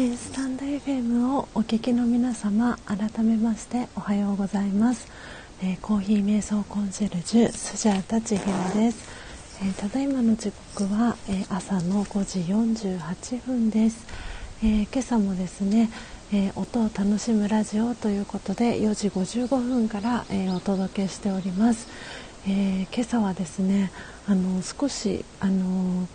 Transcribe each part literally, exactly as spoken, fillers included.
えー、スタンド エフエム をお聞きの皆様、改めましておはようございます。えー、コーヒー瞑想コンシェルジュスジャータ千尋です。えー、ただいまの時刻は、えー、朝のごじよんじゅうはっぷんです。えー、今朝もですね、えー、音を楽しむラジオということでよじごじゅうごふんから、えー、お届けしております。えー、今朝はですね、あの少しあの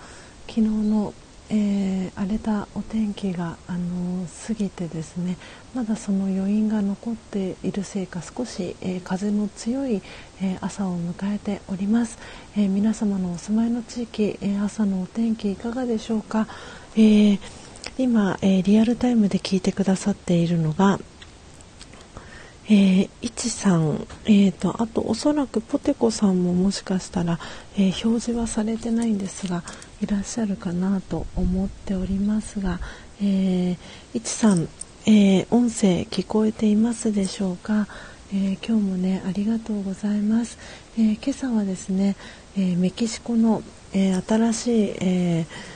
昨日の、えー、荒れたお天気があの過ぎてですね、まだその余韻が残っているせいか少し、えー、風の強い、えー、朝を迎えております。えー、皆様のお住まいの地域、えー、朝のお天気いかがでしょうか。えー、今、えー、リアルタイムで聞いてくださっているのがえー、いちさん、えーと、あとおそらくポテコさんももしかしたら、えー、表示はされてないんですがいらっしゃるかなと思っておりますが、えー、いちさん、えー、音声聞こえていますでしょうか。えー、今日もねありがとうございます。えー、今朝はですね、えー、メキシコの、えー、新しい、えー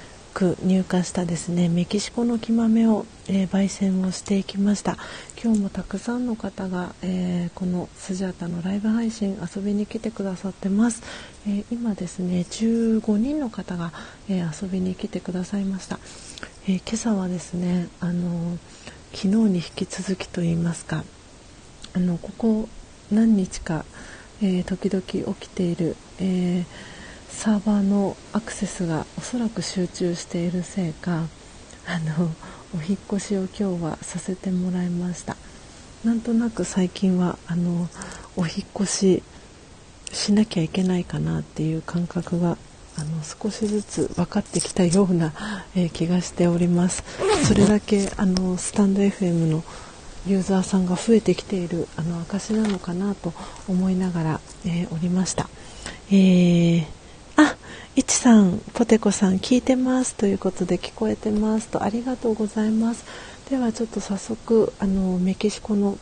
入荷したですねメキシコの木豆を、えー、焙煎をしていきました。今日もたくさんの方が、えー、このスジャータのライブ配信遊びに来てくださってます。えー、今ですねじゅうごにんの方が、えー、遊びに来てくださいました。えー、今朝はですねあの昨日に引き続きといいますかあのここ何日か、えー、時々起きている、えーサーバーのアクセスがおそらく集中しているせいかあのお引っ越しを今日はさせてもらいました。なんとなく最近はあのお引っ越ししなきゃいけないかなっていう感覚があの少しずつ分かってきたような、えー、気がしております。それだけあのスタンド エフエム のユーザーさんが増えてきているあの証なのかなと思いながら、えー、おりました。えーあ、いちさん、ポテコさん聞いてますということで聞こえてますとありがとうございます。ではちょっと早速あのメキシコの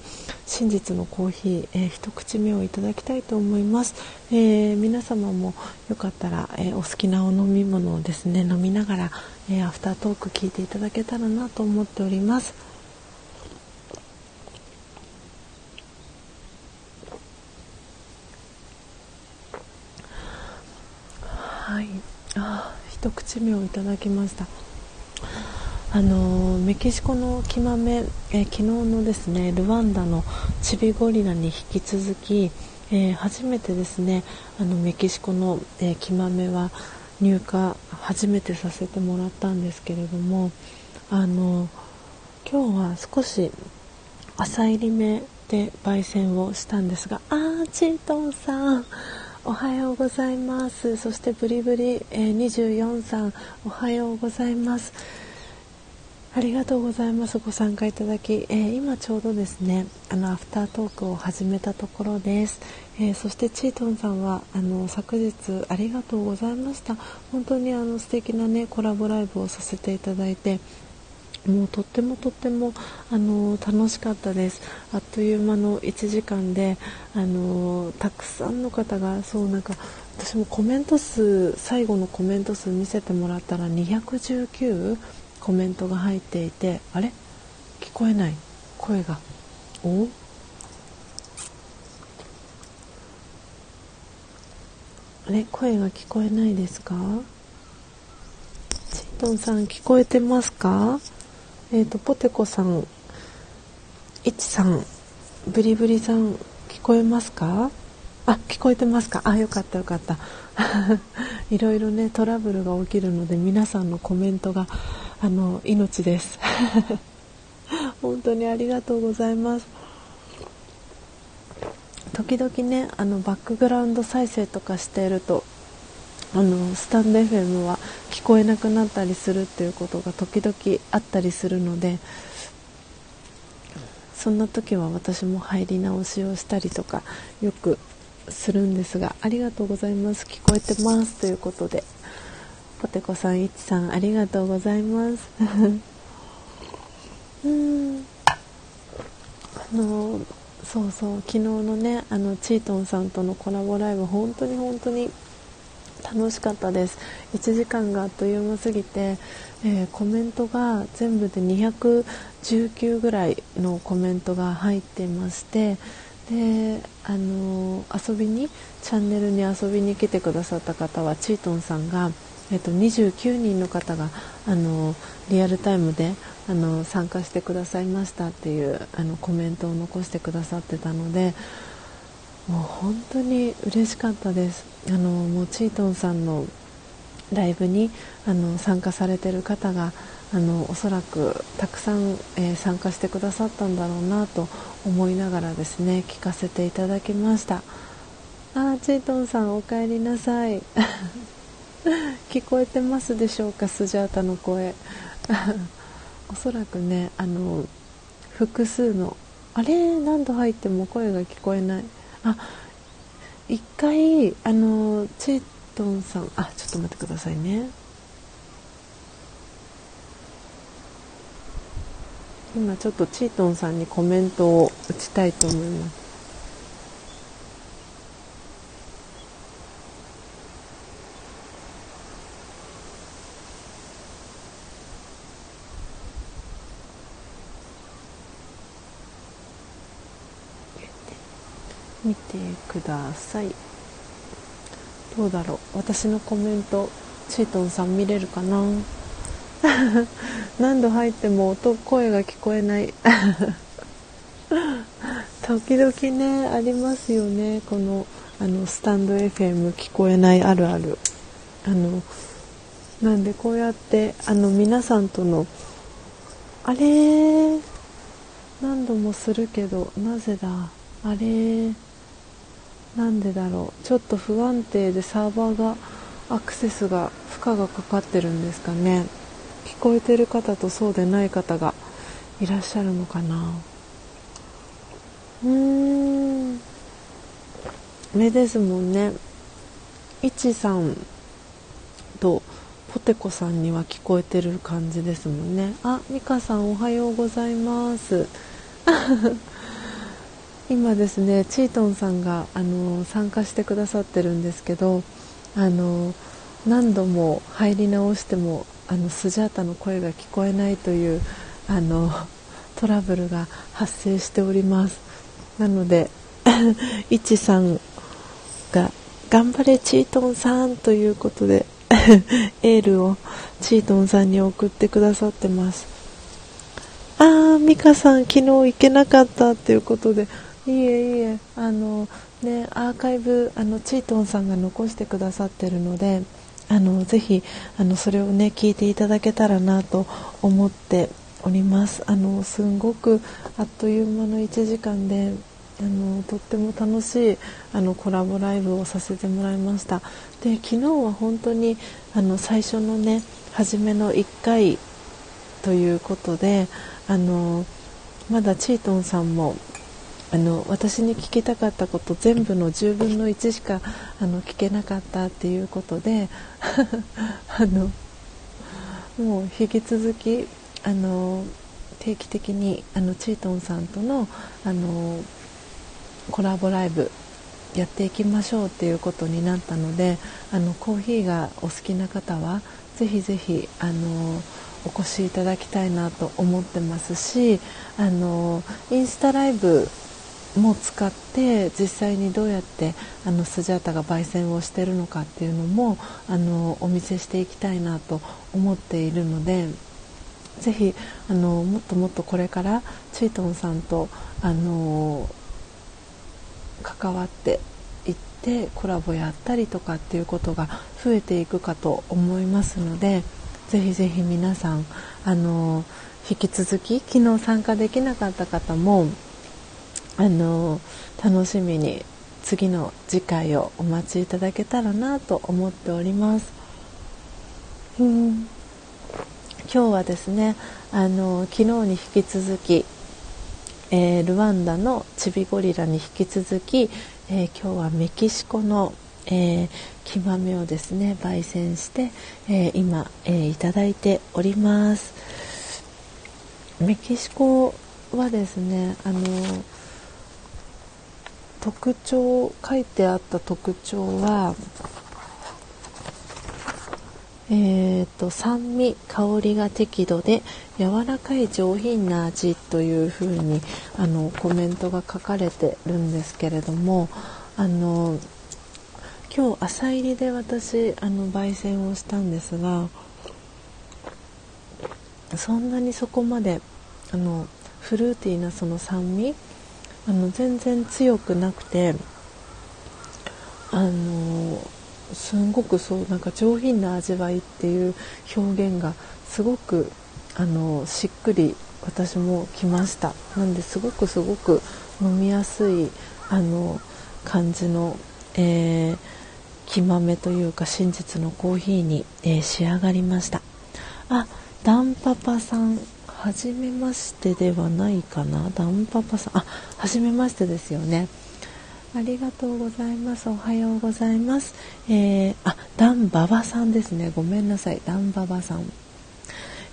真実のコーヒー、えー、一口目をいただきたいと思います。えー、皆様もよかったら、えー、お好きなお飲み物をですね飲みながら、えー、アフタートーク聞いていただけたらなと思っております。はい、あ一口目をいただきました。あのメキシコの木豆、え昨日のですねルワンダのチビゴリラに引き続き、えー、初めてですねあのメキシコの、えー、木豆は入荷初めてさせてもらったんですけれどもあの今日は少し浅入りめで焙煎をしたんですがあーチートンさんおはようございます。そしてブリブリ、えー、にじゅうよんさんおはようございます。ありがとうございます。ご参加いただき、えー、今ちょうどですねあのアフタートークを始めたところです。えー、そしてチートンさんはあの昨日ありがとうございました。本当にあの素敵なねコラボライブをさせていただいてもうとってもとってもあの楽しかったです。あっという間のいちじかんであのたくさんの方がそうなんか私もコメント数最後のコメント数見せてもらったらにひゃくじゅうきゅうコメントが入っていてあれ聞こえない声がおあれ声が聞こえないですか。チートンさん聞こえてますか。えーと、ポテコさん、いちさん、ブリブリさん聞こえますか。あ、聞こえてますか。あ、よかったよかったいろいろねトラブルが起きるので皆さんのコメントがあの命です本当にありがとうございます。時々ねあのバックグラウンド再生とかしているとあのスタンド エフエム は聞こえなくなったりするっていうことが時々あったりするのでそんな時は私も入り直しをしたりとかよくするんですがありがとうございます。聞こえてますということでポテコさんいちさんありがとうございますうーんあのそうそう昨日のねあのチートンさんとのコラボライブ本当に本当に楽しかったです。いちじかんがあっという間すぎて、えー、コメントが全部でにひゃくじゅうきゅうぐらいのコメントが入ってまして、で、あのー、遊びにチャンネルに遊びに来てくださった方はチートンさんが、えっと、にじゅうきゅうにんの方が、あのー、リアルタイムで、あのー、参加してくださいましたっていうあのコメントを残してくださってたので、もう本当に嬉しかったです。あのもうチートンさんのライブにあの参加されている方があのおそらくたくさん、えー、参加してくださったんだろうなと思いながらですね、聞かせていただきました。あー、チートンさんおかえりなさい聞こえてますでしょうか、スジャータの声おそらくね、あの複数のあれ何度入っても声が聞こえない。あ、一回あのチートンさん、あ、ちょっと待ってくださいね。今ちょっとチートンさんにコメントを打ちたいと思います。見てください。どうだろう、私のコメントチートンさん見れるかな何度入っても音声が聞こえない時々ねありますよね、このあのスタンド エフエム 聞こえないあるある。あのなんでこうやってあの皆さんとのあれ何度もするけど、なぜだあれなんでだろう、ちょっと不安定でサーバーがアクセスが負荷がかかってるんですかね。聞こえてる方とそうでない方がいらっしゃるのかな。うーん、目ですもんね。いちさんとポテコさんには聞こえてる感じですもんね。あ、みかさんおはようございます今ですね、チートンさんがあの参加してくださってるんですけど、あの何度も入り直してもあのスジャータの声が聞こえないというあのトラブルが発生しております。なのでいちさんが頑張れチートンさんということでエールをチートンさんに送ってくださってます。あー、ミカさん昨日行けなかったということで、いえいえ、あのね、アーカイブあのチートンさんが残してくださってるので、あのぜひあのそれをね聞いていただけたらなと思っております。あのすんごくあっという間のいちじかんで、あのとっても楽しいあのコラボライブをさせてもらいました。で、昨日は本当にあの最初のね初めのいっかいということで、あのまだチートンさんもあの私に聞きたかったこと全部のじゅうぶんのいちしかあの聞けなかったっていうことであのもう引き続きあの定期的にあのチートンさんとの、あのコラボライブやっていきましょうっていうことになったので、あのコーヒーがお好きな方はぜひぜひあのお越しいただきたいなと思ってますし、あのインスタライブも使って実際にどうやってあのスジャータが焙煎をしているのかっていうのもあのお見せしていきたいなと思っているので、ぜひあのもっともっとこれからチートンさんとあの関わっていってコラボやったりとかっていうことが増えていくかと思いますので、ぜひぜひ皆さんあの引き続き昨日参加できなかった方もあの楽しみに次の次回をお待ちいただけたらなと思っております。うん、今日はですね、あの昨日に引き続き、えー、ルワンダのチビゴリラに引き続き、えー、今日はメキシコのえー、木豆をですね焙煎して、えー、今、えー、いただいております。メキシコはですね、あの特徴書いてあった特徴はえー、と酸味香りが適度で柔らかい上品な味というふうにあのコメントが書かれてるんですけれども、あの今日朝入りで私あの焙煎をしたんですが、そんなにそこまであのフルーティーなその酸味あの全然強くなくて、あのすんごくそうなんか上品な味わいっていう表現がすごくあのしっくり私もきました。なんですごくすごく飲みやすいあの感じの、えー、生豆というか真実のコーヒーに、えー、仕上がりました。あ、ダンパパさんはじめましてではないかな。ダンパパさん、あ、はじめましてですよね。ありがとうございます。おはようございます。えー、あ、ダンババさんですね。ごめんなさい、ダンババさん。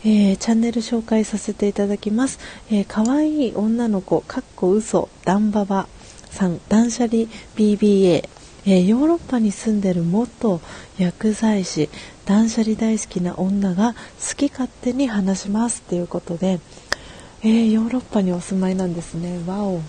えー、チャンネル紹介させていただきます。えー、かわいい女の子かっこ嘘ダンババさん、断捨離 ビービーエー、えー、ヨーロッパに住んでる元薬剤師、断捨離大好きな女が好き勝手に話しますということで、えー、ヨーロッパにお住まいなんですね。わお、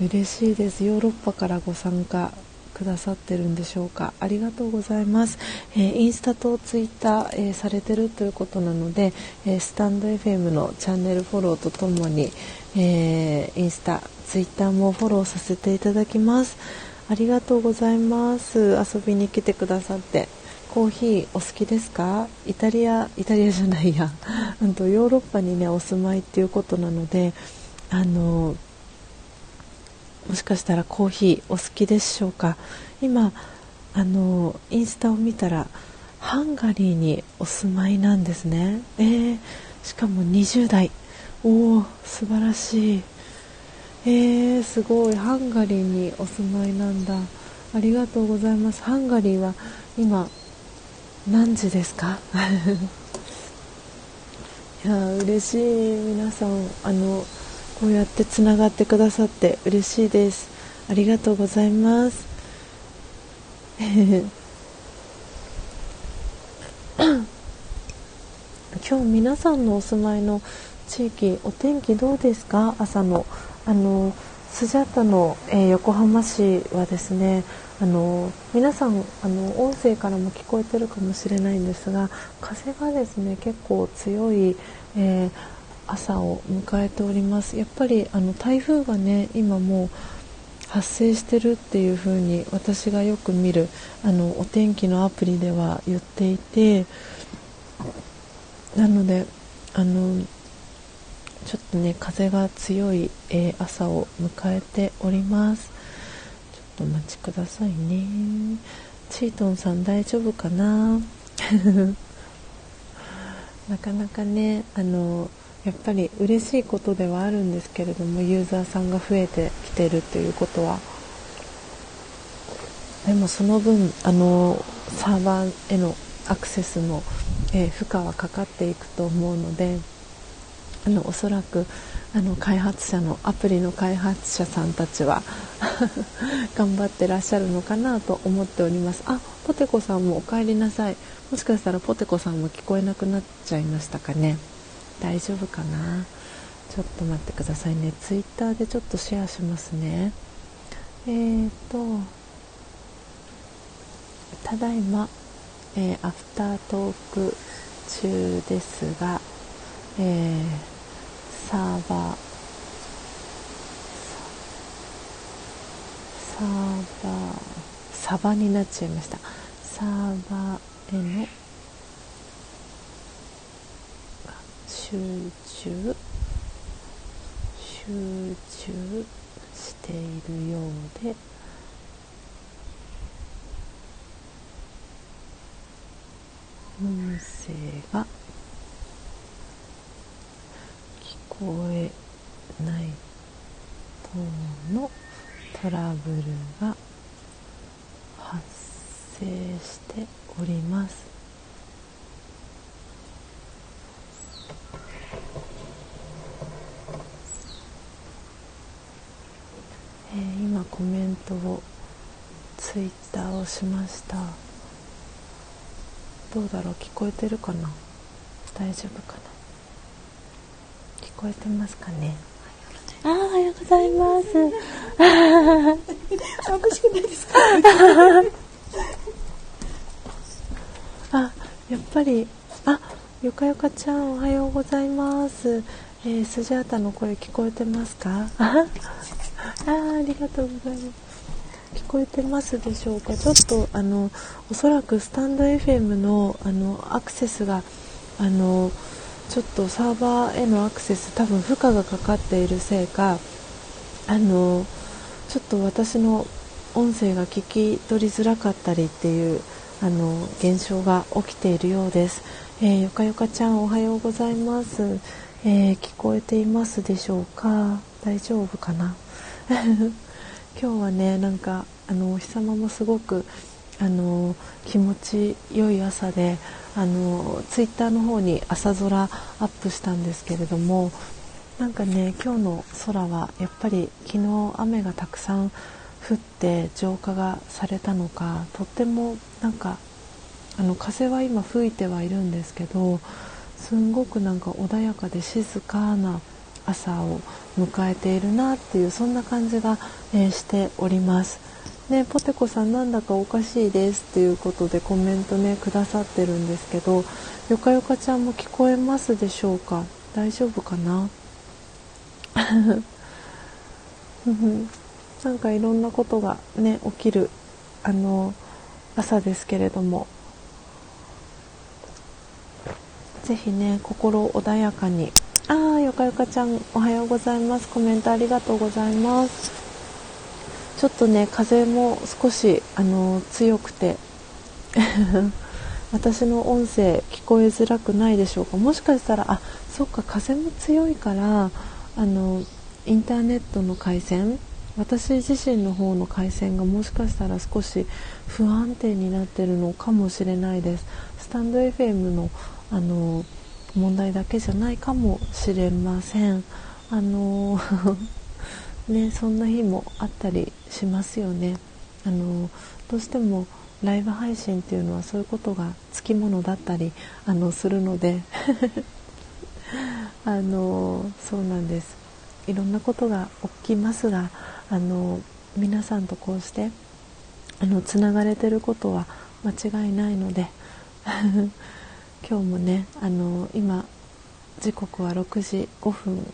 嬉しいです。ヨーロッパからご参加くださってるんでしょうか。ありがとうございます。えー、インスタとツイッター、えー、されてるということなので、えー、スタンド エフエム のチャンネルフォローとともに、えー、インスタツイッターもフォローさせていただきます。ありがとうございます。遊びに来てくださって。コーヒーお好きですか？イタリアイタリアじゃないやうんとヨーロッパにねお住まいっていうことなので、あのーもしかしたらコーヒーお好きでしょうか。今あのインスタを見たらハンガリーにお住まいなんですね。えー、しかもにじゅうだい。おー、素晴らしい。えー、すごい。ハンガリーにお住まいなんだ。ありがとうございます。ハンガリーは今何時ですか？いや嬉しい。皆さんあのこうやってつながってくださって嬉しいです。ありがとうございます。今日皆さんのお住まいの地域お天気どうですか？朝のあのスジャタの、えー、横浜市はですね、あの皆さんあの音声からも聞こえてるかもしれないんですが、風がですね結構強い、えー朝を迎えております。やっぱりあの台風がね今もう発生してるっていう風に私がよく見るあのお天気のアプリでは言っていて、なのであのちょっとね風が強い、えー、朝を迎えております。ちょっとお待ちくださいね。チートンさん大丈夫かななかなかねあのやっぱり嬉しいことではあるんですけれども、ユーザーさんが増えてきているということは、でもその分あのサーバーへのアクセスの、えー、負荷はかかっていくと思うので、あのおそらくあの開発者のアプリの開発者さんたちは頑張ってらっしゃるのかなと思っております。あ、ポテコさんもお帰りなさい。もしかしたらポテコさんも聞こえなくなっちゃいましたかね。大丈夫かな。ちょっと待ってくださいね。ツイッターでちょっとシェアしますね。えーとただいま、えー、アフタートーク中ですが、えー、サーバーサーバーサバになっちゃいました。サーバーへの集中集中しているようで、音声が聞こえない等のトラブルが発生しております。今コメントをツイッターをしました。どうだろう、聞こえてるかな、大丈夫かな、聞こえてますかね。あ、おはようございます。眩しくないですか。あ、やっぱり、あ、よかよかちゃん、おはようございます。えー、スジャータの声聞こえてますか。あ、ありがとうございます。聞こえてますでしょうか。ちょっとあのおそらくスタンド エフエム の、 あのアクセスがあのちょっとサーバーへのアクセス、多分負荷がかかっているせいか、あのちょっと私の音声が聞き取りづらかったりっていうあの現象が起きているようです。えー、よかよかちゃん、おはようございます。えー、聞こえていますでしょうか、大丈夫かな。今日はね、なんかあのお日様もすごくあの気持ち良い朝で、あのツイッターの方に朝空アップしたんですけれども、なんかね、今日の空はやっぱり昨日雨がたくさん降って浄化がされたのか、とってもなんかあの風は今吹いてはいるんですけど、すんごくなんか穏やかで静かな朝を迎えているなっていう、そんな感じが、えー、しております。ね、ポテコさん、なんだかおかしいですっていうことでコメントねくださってるんですけど、よかよかちゃんも聞こえますでしょうか、大丈夫かな。なんかいろんなことがね起きるあの朝ですけれども、ぜひね心穏やかに。あ、よかよかちゃん、おはようございます。コメントありがとうございます。ちょっとね風も少しあの強くて私の音声聞こえづらくないでしょうか。もしかしたら、あ、そっか、風も強いからあのインターネットの回線、私自身の方の回線がもしかしたら少し不安定になってるのかもしれないです。スタンド エフエム のあの問題だけじゃないかもしれません。あのね、そんな日もあったりしますよね。あのどうしてもライブ配信っていうのはそういうことがつきものだったりあのするのであのそうなんです。いろんなことが起きますが、あの皆さんとこうしてあのつながれてることは間違いないので今日もね、あの今時刻はろくじごふん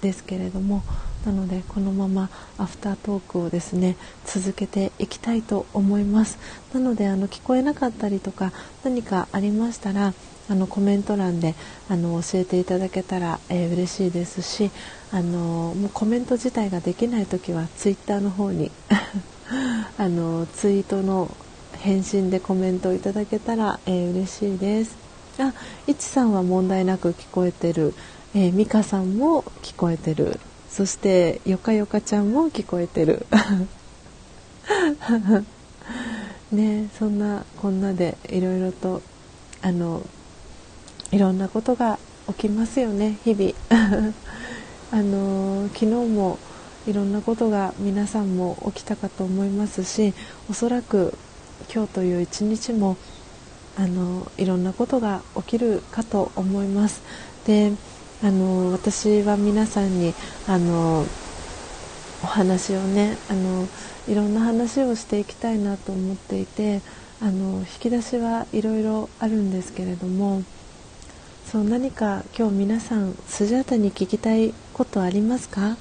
ですけれども、なのでこのままアフタートークをですね続けていきたいと思います。なのであの聞こえなかったりとか何かありましたら、あのコメント欄であの教えていただけたら、えー、嬉しいですし、あのもうコメント自体ができないときはツイッターの方にあのツイートの返信でコメントをいただけたら、えー、嬉しいです。あ、いちさんは問題なく聞こえてる、えー、みかさんも聞こえてる、そしてよかよかちゃんも聞こえてるね、そんなこんなでいろいろとあのいろんなことが起きますよね、日々あの昨日もいろんなことが皆さんも起きたかと思いますし、おそらく今日という一日もあのいろんなことが起きるかと思います。で、あの私は皆さんにあのお話をね、あのいろんな話をしていきたいなと思っていて、あの引き出しはいろいろあるんですけれども、そう、何か今日皆さんスジャータに聞きたいことありますか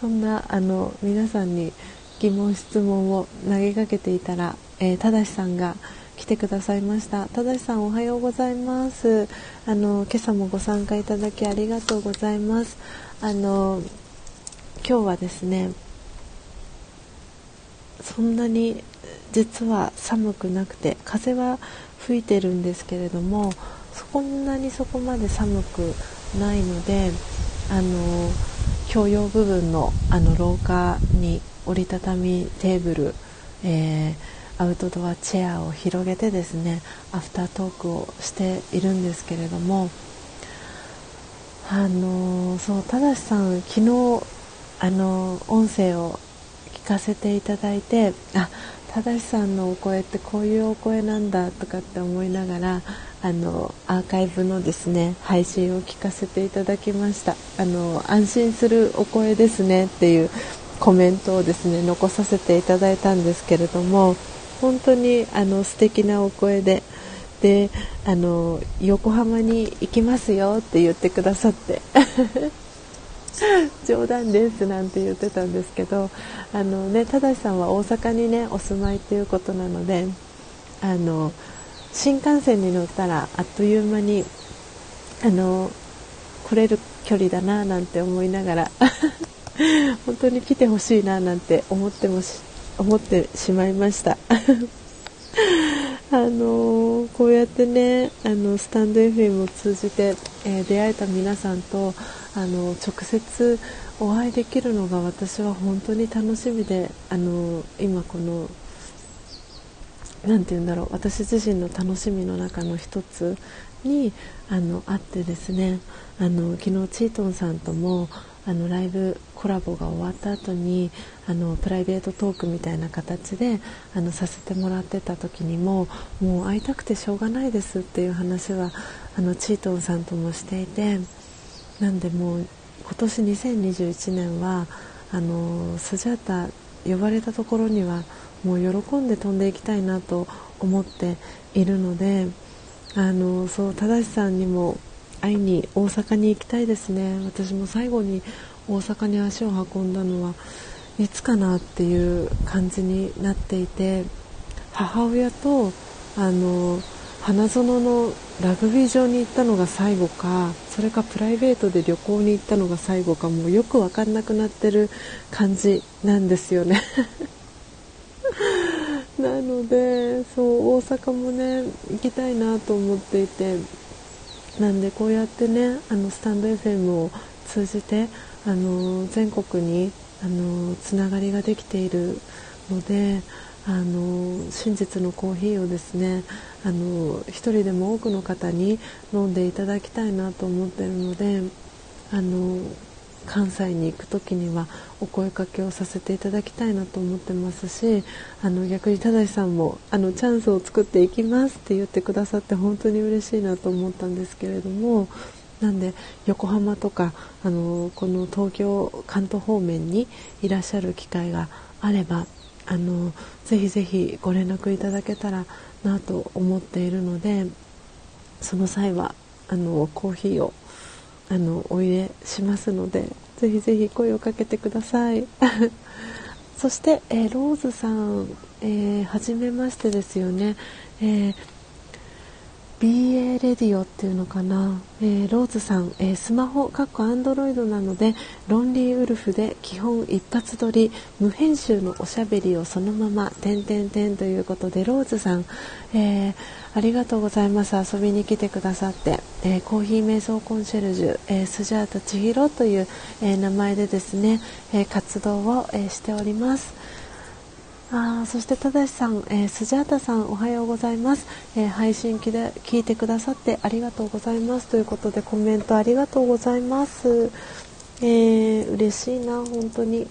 そんなあの皆さんに疑問質問を投げかけていたら、えー、ただしさんが来てくださいました。ただしさん、おはようございます。あの今朝もご参加いただきありがとうございます。あの今日はですね、そんなに実は寒くなくて、風は吹いてるんですけれども、そんなにそこまで寒くないので、あの共用部分の、 あの廊下に折りたたみテーブル、えー、アウトドアチェアを広げてですねアフタートークをしているんですけれども、あのー、そう、ただしさん、昨日あのー、音声を聞かせていただいて、あ、正さんのお声ってこういうお声なんだとかって思いながら、あのアーカイブのですね配信を聞かせていただきました。あの安心するお声ですねっていうコメントをですね残させていただいたんですけれども、本当にあの素敵なお声で、であの横浜に行きますよって言ってくださって冗談ですなんて言ってたんですけど、あのね、正さんは大阪にねお住まいということなので、あの新幹線に乗ったらあっという間にあの来れる距離だななんて思いながら本当に来てほしいななんて思ってもし思ってしまいましたあのこうやってねあのスタンド エフエム を通じて、えー、出会えた皆さんとあの直接お会いできるのが私は本当に楽しみで、あの今このなんていうんだろう、私自身の楽しみの中の一つにあのあってですね、あの昨日チートンさんともあのライブコラボが終わった後にあのプライベートトークみたいな形であのさせてもらってた時にももう会いたくてしょうがないですっていう話はあのチートンさんともしていて、なんでもう今年にせんにじゅういちねんはあのスジャータ呼ばれたところにはもう喜んで飛んでいきたいなと思っているので、あのそう正さんにも会いに大阪に行きたいですね。私も最後に大阪に足を運んだのはいつかなっていう感じになっていて、母親とあの花園のラグビー場に行ったのが最後か、それかプライベートで旅行に行ったのが最後か、もうよく分かんなくなってる感じなんですよねなのでそう大阪もね行きたいなと思っていて、なんでこうやってねあのスタンド エフエム を通じてあの全国にあのつながりができているので、あの真実のコーヒーをですねあの一人でも多くの方に飲んでいただきたいなと思っているので、あの関西に行くときにはお声かけをさせていただきたいなと思ってますし、あの逆に正さんもあのチャンスを作っていきますって言ってくださって本当に嬉しいなと思ったんですけれども、なんで横浜とかあのこの東京関東方面にいらっしゃる機会があればあのぜひぜひご連絡いただけたらなと思っているので、その際はあのコーヒーをあのお入れしますのでぜひぜひ声をかけてくださいそして、えー、ローズさん、えー、初めましてですよね、えー、ビーエー レディオっていうのかな、えー、ローズさん、えー、スマホかっこ Android なのでロンリーウルフで基本一発撮り無編集のおしゃべりをそのまま点点点ということで、ローズさん、えーありがとうございます。遊びに来てくださって、えー、コーヒー瞑想コンシェルジュ、えー、スジャータ千尋という、えー、名前でですね、えー、活動を、えー、しております。あそして正さん、えー、スジャータさんおはようございます、えー、配信きで聞いてくださってありがとうございますということでコメントありがとうございます、えー、嬉しいな本当に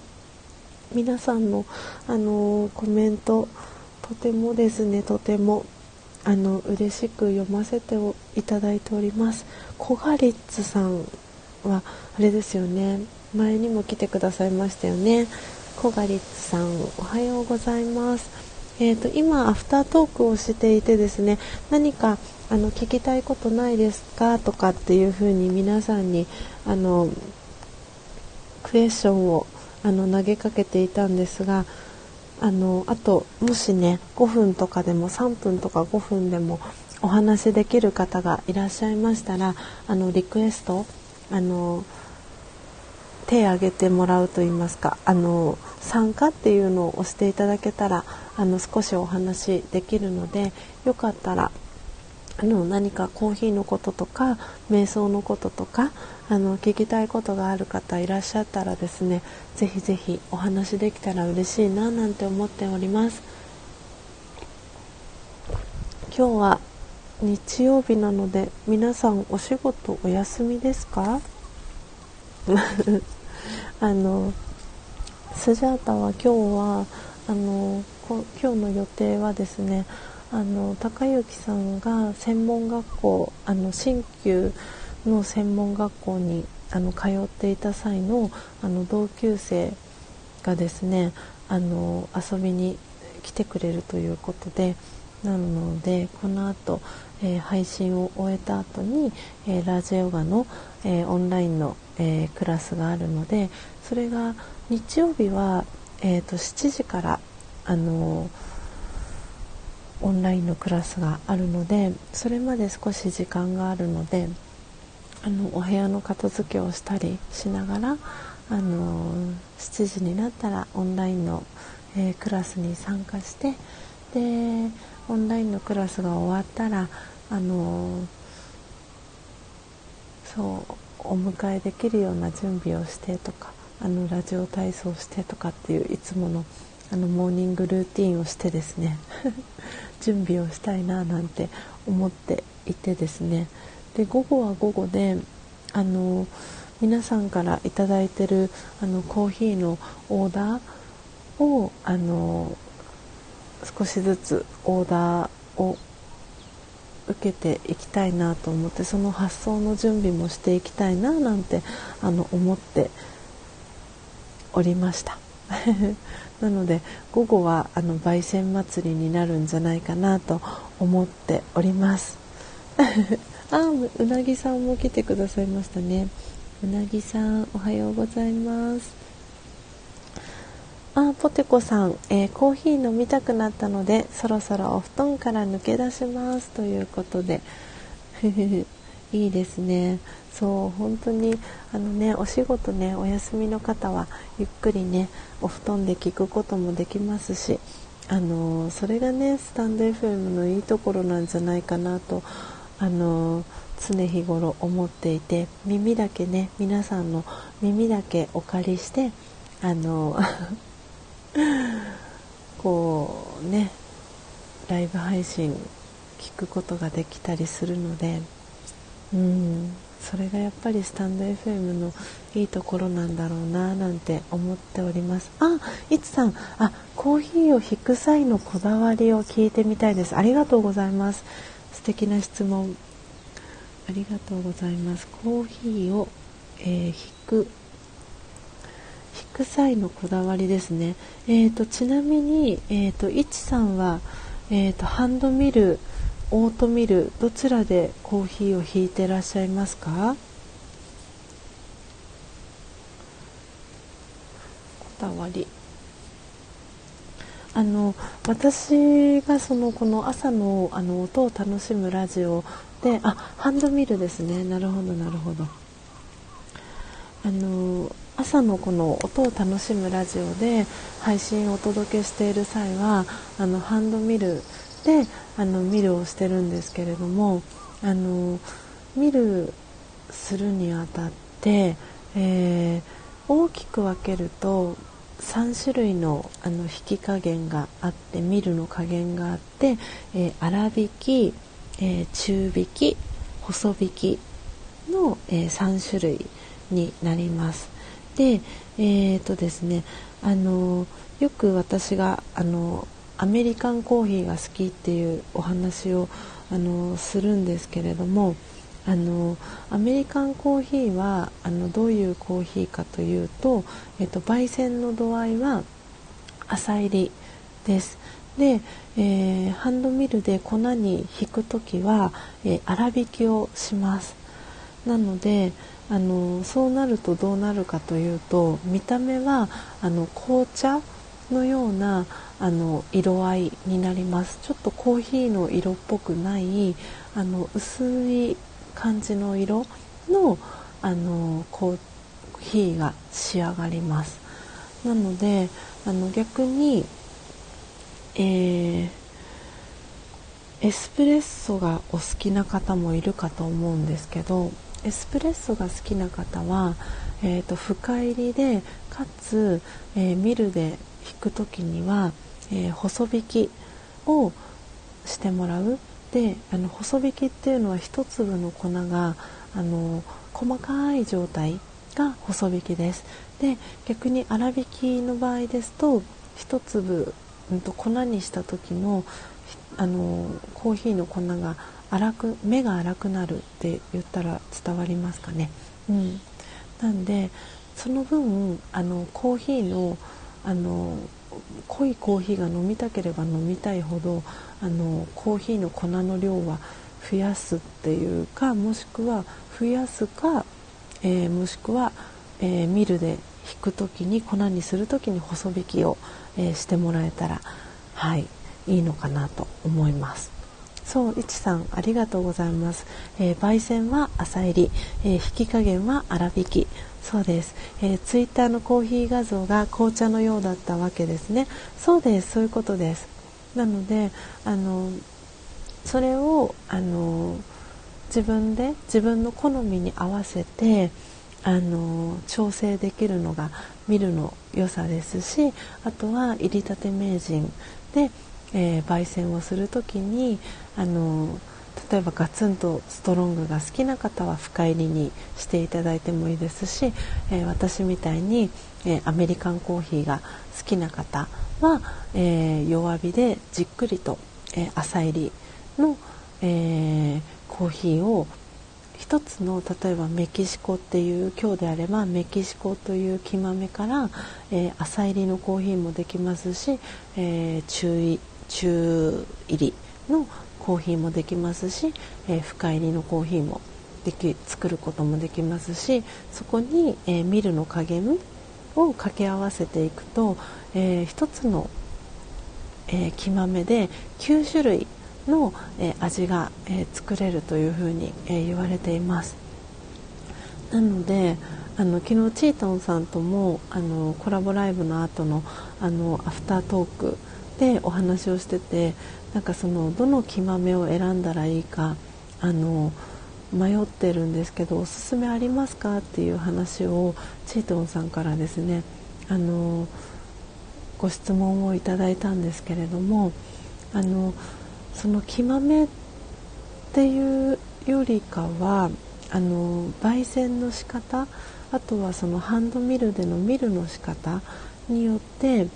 皆さんの、あのー、コメントとてもですねとてもあの嬉しく読ませていただいております。コガリッツさんはあれですよね、前にも来てくださいましたよね。コガリッツさんおはようございます。えーと、今アフタートークをしていてですね、何かあの聞きたいことないですかとかっていうふうに皆さんにあのクエスチョンをあの投げかけていたんですが、あのあともしねごふんとかでもさんぷんとかごふんでもお話できる方がいらっしゃいましたら、あのリクエストあの手を挙げてもらうといいますか、あの参加っていうのを押していただけたらあの少しお話できるので、よかったらあの何かコーヒーのこととか瞑想のこととかあの聞きたいことがある方いらっしゃったらですね、ぜひぜひお話できたら嬉しいななんて思っております。今日は日曜日なので皆さんお仕事お休みですかあのスジャータは今日はあのこ今日の予定はですね、あの高雪さんが専門学校、あの鍼灸の専門学校にあの通っていた際の、あの同級生がですね、あの遊びに来てくれるということで、なのでこの後、えー、配信を終えた後に、えー、ラジヨガの、えー、オンラインの、えー、クラスがあるので、それが日曜日は、えー、としちじから、あのー、オンラインのクラスがあるので、それまで少し時間があるので、あのお部屋の片付けをしたりしながら、あのー、しちじになったらオンラインの、えー、クラスに参加して、でオンラインのクラスが終わったら、あのー、そうお迎えできるような準備をしてとか、あのラジオ体操してとかっていういつもの、あのモーニングルーティーンをしてですね準備をしたいななんて思っていてですね、で午後は午後で、あのー、皆さんからいただいてるあのコーヒーのオーダーを、あのー少しずつオーダーを受けていきたいなと思って、その発送の準備もしていきたいななんてあの思っておりましたなので午後はあの焙煎祭りになるんじゃないかなと思っておりますあ、うなぎさんも来てくださいましたね。うなぎさん、おはようございます。あ、ポテコさん、えー、コーヒー飲みたくなったのでそろそろお布団から抜け出しますということでいいですね。そう本当にあのね、お仕事ね、お休みの方はゆっくりねお布団で聞くこともできますし、あのー、それがねスタンド エフエム のいいところなんじゃないかなと、あのー常日頃思っていて、耳だけね、皆さんの耳だけお借りして、あのこうねライブ配信聞くことができたりするので、うん、それがやっぱりスタンド エフエム のいいところなんだろうななんて思っております。あ、いつさん、あ、コーヒーを引く際のこだわりを聞いてみたいです。ありがとうございます。素敵な質問ありがとうございます。コーヒーを、えー、引く引く際のこだわりですね。えーと、ちなみに、えーと、いちさんは、えーと、ハンドミル、オートミル、どちらでコーヒーを引いてらっしゃいますか？こだわり。あの私がそのこの朝の、あの音を楽しむラジオで、あ、ハンドミルですね。なるほどなるほど。あの朝のこの音を楽しむラジオで配信をお届けしている際は、あのハンドミルであのミルをしてるんですけれども、あのミルするにあたって、えー、大きく分けるとさんしゅるいの、あの引き加減があって、ミルの加減があって、えー、粗挽き、えー、中挽き、細挽きの、えー、さんしゅるいになります。で、えーとですね、あのよく私があのアメリカンコーヒーが好きっていうお話をあのするんですけれども、あのアメリカンコーヒーはあのどういうコーヒーかというと、えーと、焙煎の度合いは浅煎りです。で、えー、ハンドミルで粉にひくときは、えー、粗挽きをします。なのであのそうなるとどうなるかというと、見た目はあの紅茶のようなあの色合いになります。ちょっとコーヒーの色っぽくないあの薄い感じの色の、あのコーヒーが仕上がります。なのであの逆に、えー、エスプレッソがお好きな方もいるかと思うんですけど、エスプレッソが好きな方は、えーと、深入りでかつ、えー、ミルで引くときには、えー、細引きをしてもらう。で、あの細引きっていうのは一粒の粉があの細かい状態が細引きです。で、逆に粗引きの場合ですと、一粒、うん、と粉にした時のあのコーヒーの粉が粗く目が粗くなるって言ったら伝わりますかね、うん、なんでその分あのコーヒーのあの濃いコーヒーが飲みたければ飲みたいほどあのコーヒーの粉の量は増やすっていうか、もしくは増やすか、えー、もしくは、えー、ミルでひくときに粉にするときに細引きを、えー、してもらえたら、はい、いいのかなと思います。そういちさんありがとうございます、えー、焙煎は浅煎り、えー、引き加減は粗挽きそうです、えー、ツイッターのコーヒー画像が紅茶のようだったわけですね。そうです、そういうことです。なのであのそれをあの自分で自分の好みに合わせてあの調整できるのがミルの良さですし、あとは入りたて名人で、えー、焙煎をするときにあの例えばガツンとストロングが好きな方は深入りにしていただいてもいいですし、えー、私みたいに、えー、アメリカンコーヒーが好きな方は、えー、弱火でじっくりと、えー、浅入りの、えー、コーヒーを一つの例えばメキシコっていう今日であればメキシコという生豆から、えー、浅入りのコーヒーもできますし、えー、中, 中入りのコーヒーもできますし、えー、深入りのコーヒーもでき作ることもできますし、そこに、えー、ミルの加減を掛け合わせていくと、えー、一つの、えー、生豆できゅうしゅるいの、えー、味が、えー、作れるというふうに、えー、言われています。なのであの昨日チートンさんともあのコラボライブの後のあのアフタートークでお話をしてて、なんかそのどの生豆を選んだらいいかあの迷ってるんですけどおすすめありますかっていう話をチートンさんからですねあのご質問をいただいたんですけれども、あのその生豆っていうよりかはあの焙煎の仕方、あとはそのハンドミルでのミルの仕方によって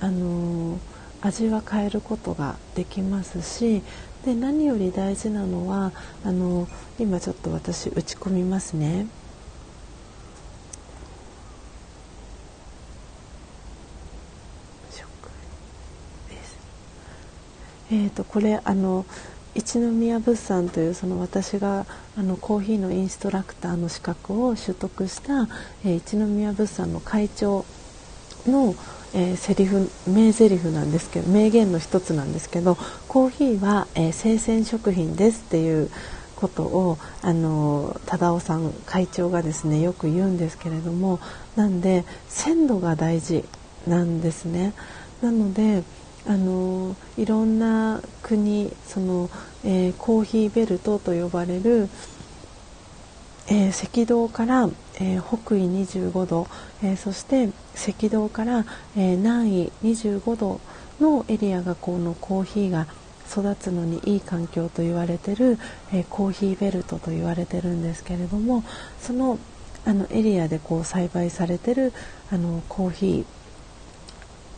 あの味は変えることができますし、で何より大事なのはあの今ちょっと私打ち込みますね。えーとこれあの一宮物産というその私があのコーヒーのインストラクターの資格を取得した、えー、一宮物産の会長の、えー、セリフ名セリフなんですけど名言の一つなんですけど、コーヒーは、えー、生鮮食品ですっていうことをあの忠夫さん会長がですねよく言うんですけれども、なんで鮮度が大事なんですね。なのであのいろんな国その、えー、コーヒーベルトと呼ばれる、えー、赤道から、えー、北緯にじゅうごど、えー、そして赤道から、えー、南緯にじゅうごどのエリアがこのコーヒーが育つのにいい環境と言われている、えー、コーヒーベルトと言われてるんですけれども、その、あのエリアでこう栽培されてるあのコーヒ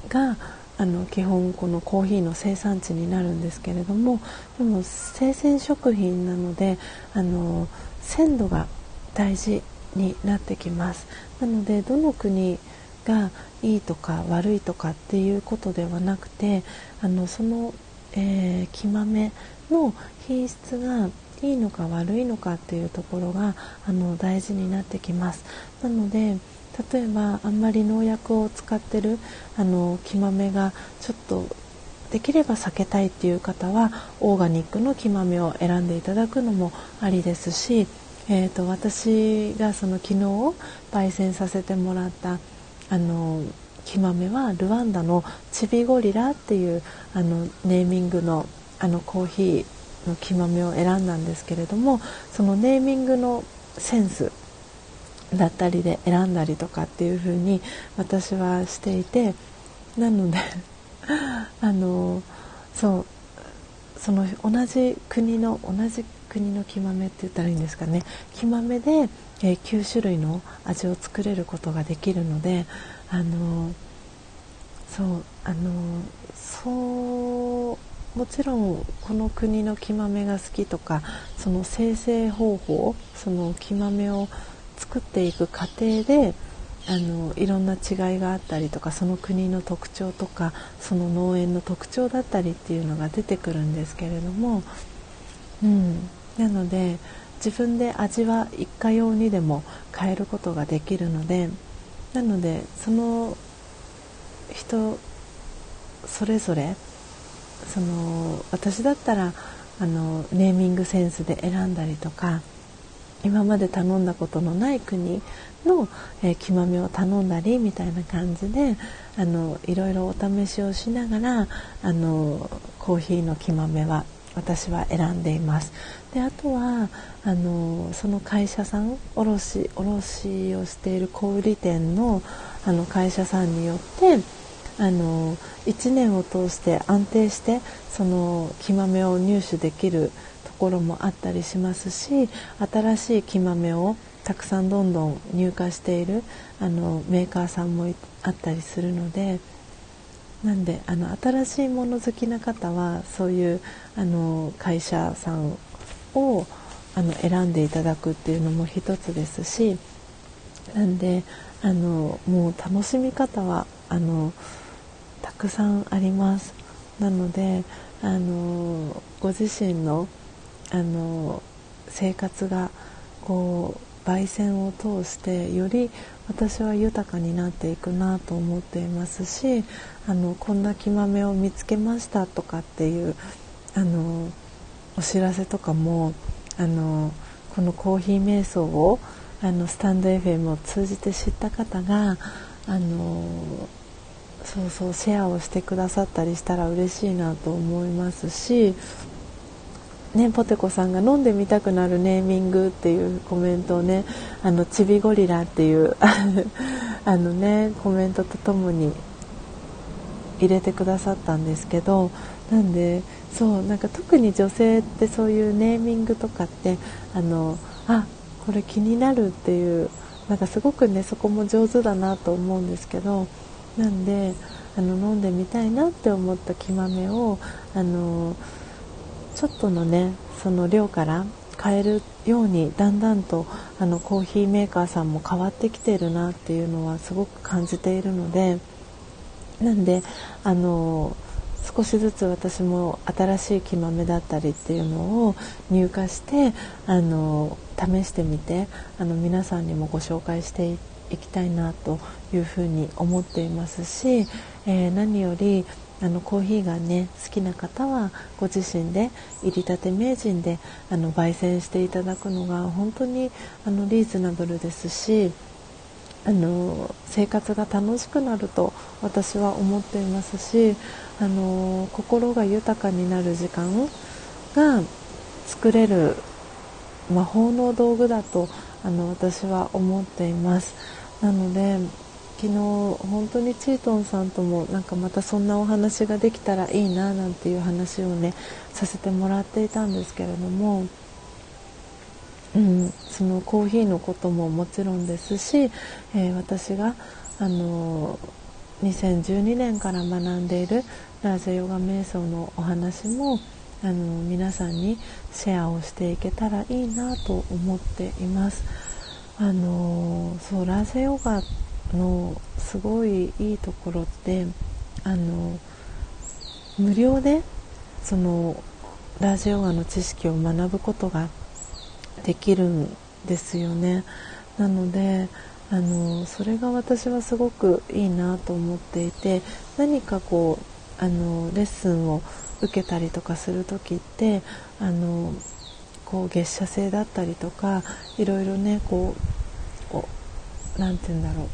ーがあの基本このコーヒーの生産地になるんですけれども、でも生鮮食品なのであの鮮度が大事になってきます。なのでどの国がいいとか悪いとかっていうことではなくて、あのその、えー、生豆の品質がいいのか悪いのかっていうところがあの大事になってきます。なので例えばあんまり農薬を使ってるあの生豆がちょっとできれば避けたいっていう方はオーガニックの生豆を選んでいただくのもありですし、えー、と私がその昨日焙煎させてもらったあの生豆はルワンダのチビゴリラっていうあのネーミングの、あのコーヒーの生豆を選んだんですけれども、そのネーミングのセンスだったりで選んだりとかっていう風に私はしていて、なのであのそうその同じ国の同じ国の生豆って言ったらいいんですかね、生豆で、えー、きゅうしゅるいの味を作れることができるので、あのそうあのそうもちろんこの国の生豆が好きとか、その生成方法、その生豆を作っていく過程であのいろんな違いがあったりとか、その国の特徴とかその農園の特徴だったりっていうのが出てくるんですけれども、うん、なので自分で味はいかようにでも変えることができるので、なのでその人それぞれ、その私だったらあのネーミングセンスで選んだりとか、今まで頼んだことのない国の、えー、生豆を頼んだりみたいな感じであのいろいろお試しをしながらあのコーヒーの生豆は私は選んでいます。であとはあのその会社さん、卸、卸をしている小売店の、あの会社さんによってあのいちねんを通して安定してその生豆を入手できるところもあったりしますし、新しい生豆をたくさんどんどん入荷しているあのメーカーさんもあったりするので、なんであの新しいもの好きな方はそういうあの会社さんをあの選んでいただくっていうのも一つですし、なんであのもう楽しみ方はあのたくさんあります。なのであのご自身のあの生活がこう焙煎を通してより私は豊かになっていくなと思っていますし、あのこんな生豆を見つけましたとかっていうあのお知らせとかもあのこのコーヒー瞑想をあのスタンド エフエム を通じて知った方があのそうそうシェアをしてくださったりしたら嬉しいなと思いますし、ね、ポテコさんが飲んでみたくなるネーミングっていうコメントをね、あのチビゴリラっていうあの、ね、コメントとともに入れてくださったんですけど、なんでそうなんか特に女性ってそういうネーミングとかってあのあこれ気になるっていうなんかすごくねそこも上手だなと思うんですけど、なんであの飲んでみたいなって思った生豆をあのちょっとのねその量から変えるようにだんだんとあのコーヒーメーカーさんも変わってきてるなっていうのはすごく感じているので、なんであの少しずつ私も新しい生豆だったりっていうのを入荷してあの試してみてあの皆さんにもご紹介していきたいなというふうに思っていますし、えー、何よりあのコーヒーがね好きな方はご自身で入りたて名人であの焙煎していただくのが本当にあのリーズナブルですし、あの生活が楽しくなると私は思っていますし、あの心が豊かになる時間が作れる魔法の道具だとあの私は思っています。なので昨日本当にチートンさんともなんかまたそんなお話ができたらいいななんていう話をねさせてもらっていたんですけれども、うん、そのコーヒーのことももちろんですし、えー、私があのにせんじゅうにねんから学んでいるラージャヨガ瞑想のお話もあの皆さんにシェアをしていけたらいいなと思っています。あのそうラージャヨガのすごいいいところってあの無料でそのラージャヨガの知識を学ぶことができるんですよね。なのであのそれが私はすごくいいなと思っていて、何かこうあのレッスンを受けたりとかするときってあのこう月謝制だったりとかいろいろねこうこうなんて言うんだろう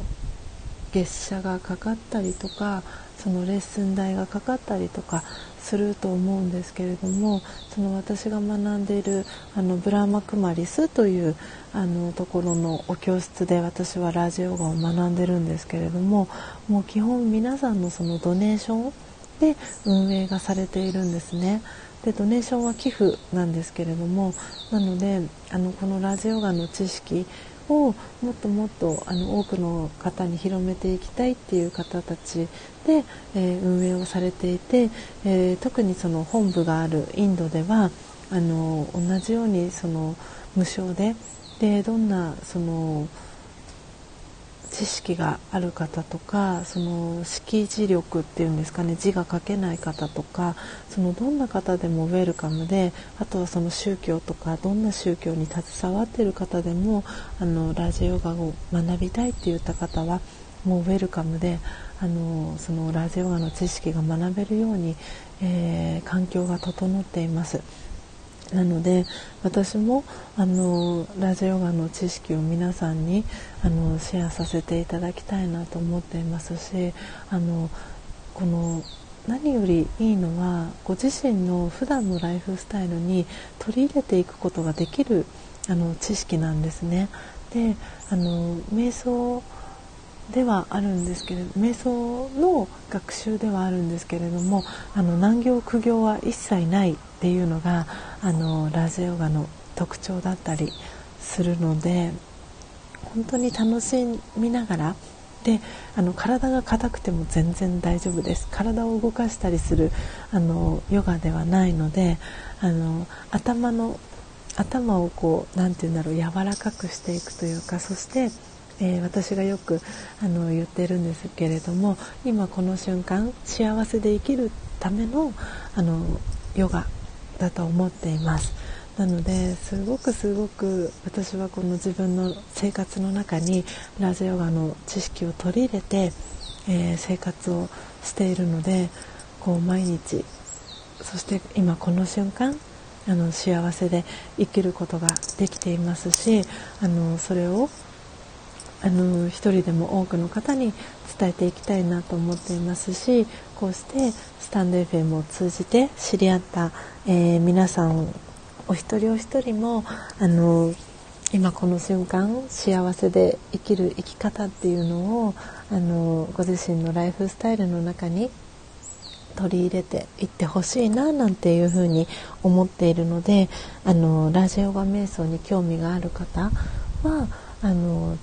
月謝がかかったりとかそのレッスン代がかかったりとかすると思うんですけれども、その私が学んでいるあのブラーマクマリスというあのところのお教室で私はラージャヨガを学んでるんですけれども、もう基本皆さんのそのドネーションで運営がされているんですね。でドネーションは寄付なんですけれども、なのであのこのラージャヨガの知識をもっともっとあの多くの方に広めていきたいっていう方たちで、えー、運営をされていて、えー、特にその本部があるインドではあの同じようにその無償で、でどんなその知識がある方とか、その識字力っていうんですかね、字が書けない方とか、そのどんな方でもウェルカムで、あとはその宗教とかどんな宗教に携わっている方でもあのラージャヨガを学びたいって言った方はもうウェルカムで、あのそのラージャヨガの知識が学べるように、えー、環境が整っています。なので私もあのラージャヨガの知識を皆さんにあのシェアさせていただきたいなと思っていますし、あのこの何よりいいのはご自身の普段のライフスタイルに取り入れていくことができるあの知識なんですね。であの瞑想ではあるんですけれど、瞑想の学習ではあるんですけれども、あの難行苦行は一切ないっていうのがあのラージャヨガの特徴だったりするので、本当に楽しみながらで、あの体が硬くても全然大丈夫です。体を動かしたりするあのヨガではないので、あの頭の頭をこう、なんていうんだろう、柔らかくしていくというか、そしてえー、私がよくあの言ってるんですけれども、今この瞬間幸せで生きるための、あのヨガだと思っています。なのですごくすごく私はこの自分の生活の中にラージャヨガの知識を取り入れて、えー、生活をしているので、こう毎日、そして今この瞬間あの幸せで生きることができていますし、あのそれをあの一人でも多くの方に伝えていきたいなと思っていますし、こうしてスタンド エフエム を通じて知り合った、えー、皆さんお一人お一人もあの今この瞬間幸せで生きる生き方っていうのをあのご自身のライフスタイルの中に取り入れていってほしいななんていうふうに思っているので、あのラージャヨガ瞑想に興味がある方はあの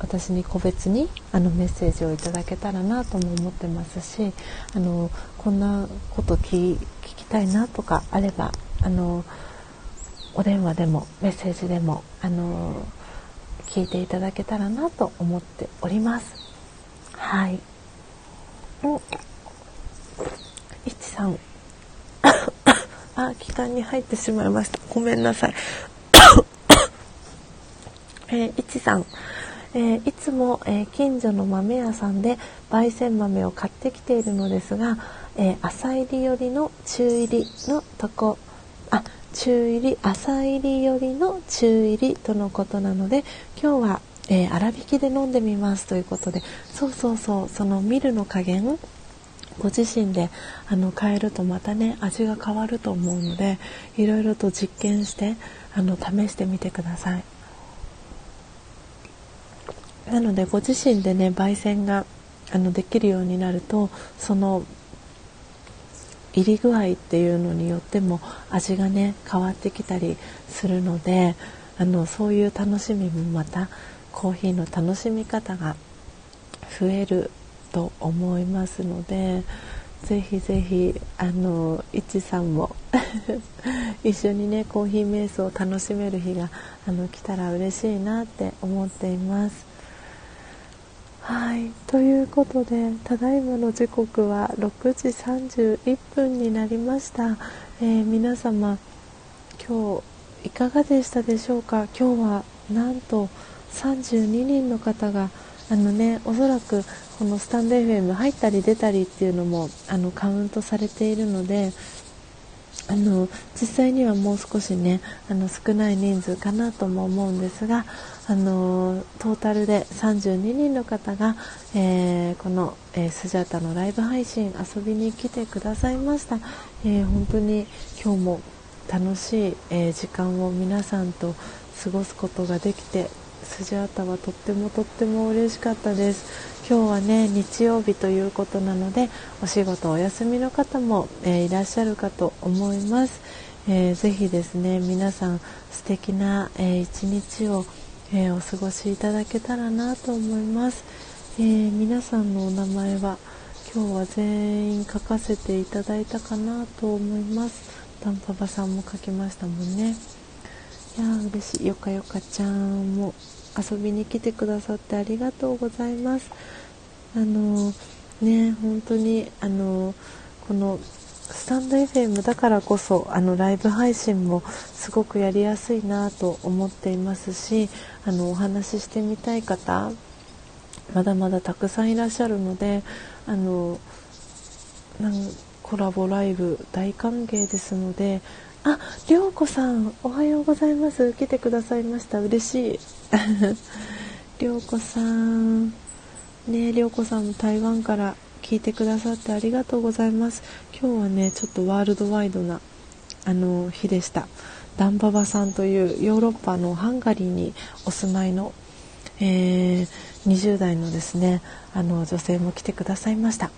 私に個別にあのメッセージをいただけたらなとも思ってますし、あのこんなこと 聞, 聞きたいなとかあれば、あのお電話でもメッセージでもあの聞いていただけたらなと思っております。はい。お、いちさんあ、気管に入ってしまいました。ごめんなさい。えー、いちさん。えー、いつも、えー、近所の豆屋さんで焙煎豆を買ってきているのですが、えー、浅入りよりの中入りのとこあ中入り浅入りよりの中入りとのことなので、今日は、えー、粗挽きで飲んでみますということで、そうそうそう、そのミルの加減ご自身であの変えるとまたね味が変わると思うので、いろいろと実験してあの試してみてください。なのでご自身でね焙煎があのできるようになると、その入り具合っていうのによっても味がね変わってきたりするので、あのそういう楽しみもまたコーヒーの楽しみ方が増えると思いますので、ぜひぜひあのいちさんも一緒にねコーヒー瞑想を楽しめる日があの来たら嬉しいなって思っています。はい、ということで、ただいまの時刻はろくじさんじゅういっぷんになりました。えー、皆様今日いかがでしたでしょうか。今日はなんとさんじゅうににんの方があのね、おそらくこのスタンド エフエム 入ったり出たりっていうのもあのカウントされているので、あの実際にはもう少しねあの少ない人数かなとも思うんですが、あのトータルでさんじゅうににんの方が、えー、この、えー、スジャタのライブ配信遊びに来てくださいました。えー、本当に今日も楽しい、えー、時間を皆さんと過ごすことができて、スジャータはとってもとっても嬉しかったです。今日はね日曜日ということなので、お仕事お休みの方も、えー、いらっしゃるかと思います。えー、ぜひですね皆さん素敵な、えー、一日を、えー、お過ごしいただけたらなと思います。えー、皆さんのお名前は今日は全員書かせていただいたかなと思います。タンパパさんも書きましたもんね。いやー嬉しい。よかよかちゃんも遊びに来てくださってありがとうございます。あのー、ね本当にあのー、このスタンド エフエム だからこそあのライブ配信もすごくやりやすいなと思っていますし、あのお話ししてみたい方まだまだたくさんいらっしゃるので、あのなんコラボライブ大歓迎ですので。あ、りょうこさんおはようございます。来てくださいました。嬉しいりょうこさんね、りょうこさんも台湾から聞いてくださってありがとうございます。今日はねちょっとワールドワイドなあの日でした。ダンババさんというヨーロッパのハンガリーにお住まいの、えー、にじゅう代のですねあの女性も来てくださいました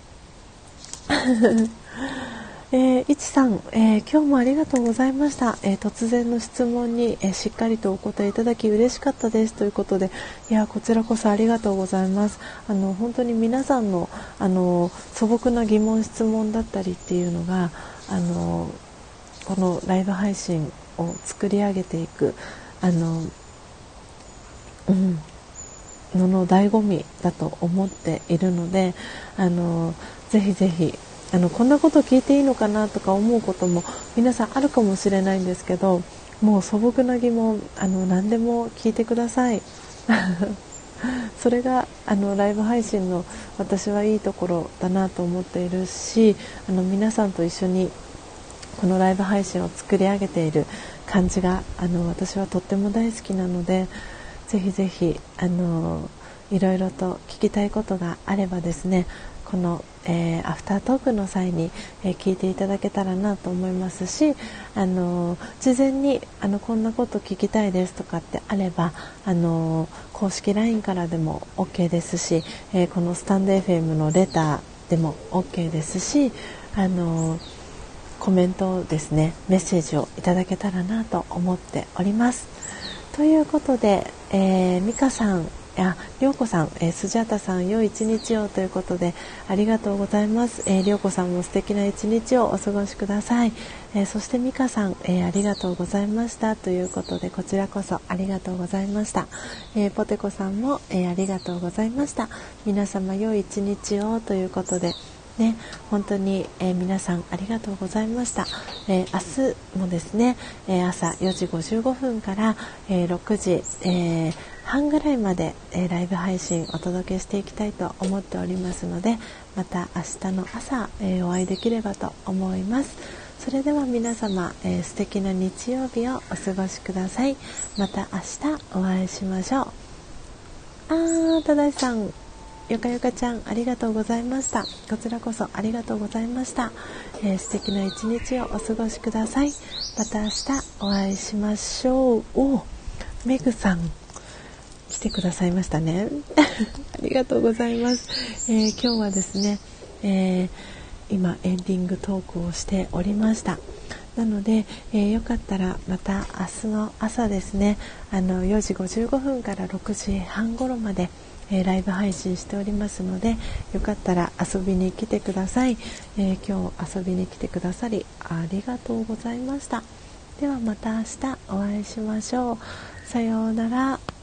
えー、いちさん、えー、今日もありがとうございました。えー、突然の質問に、えー、しっかりとお答えいただき嬉しかったですということで、いやこちらこそありがとうございます。あの本当に皆さんの、あの素朴な疑問質問だったりっていうのが、あのこのライブ配信を作り上げていくあの、うん、のの醍醐味だと思っているので、あのぜひぜひあのこんなこと聞いていいのかなとか思うことも皆さんあるかもしれないんですけど、もう素朴な疑問あの何でも聞いてくださいそれがあのライブ配信の私はいいところだなと思っているし、あの皆さんと一緒にこのライブ配信を作り上げている感じがあの私はとっても大好きなので、ぜひぜひあのいろいろと聞きたいことがあればですね、この、えー、アフタートークの際に、えー、聞いていただけたらなと思いますし、あのー、事前にあのこんなこと聞きたいですとかってあれば、あのー、公式 ライン からでも OK ですし、えー、このスタンド エフエム のレターでも OK ですし、あのー、コメントをですねメッセージをいただけたらなと思っております。ということで、えー、美香さんあ、りょうこさん、えー、スジャタさん良い一日をということでありがとうございます。えー、りょうこさんも素敵な一日をお過ごしください。えー、そしてみかさん、えー、ありがとうございましたということで、こちらこそありがとうございました。えー、ポテコさんも、えー、ありがとうございました。皆様良い一日をということでね、本当に、えー、皆さんありがとうございました。えー、明日もですね、えー、朝よじごじゅうごふんから、えー、ろくじ、えー、半ぐらいまで、えー、ライブ配信お届けしていきたいと思っておりますので、また明日の朝、えー、お会いできればと思います。それでは皆様、えー、素敵な日曜日をお過ごしください。また明日お会いしましょう。あー、ただしさんよかよかちゃんありがとうございました。こちらこそありがとうございました。えー、素敵な一日をお過ごしください。また明日お会いしましょう。お、メグさん来てくださいましたねありがとうございます。えー、今日はですね、えー、今エンディングトークをしておりました。なので、えー、よかったらまた明日の朝ですね、あのよじごじゅうごふんからろくじはん頃までえー、ライブ配信しておりますので、よかったら遊びに来てください。えー、今日遊びに来てくださりありがとうございました。ではまた明日お会いしましょう。さようなら。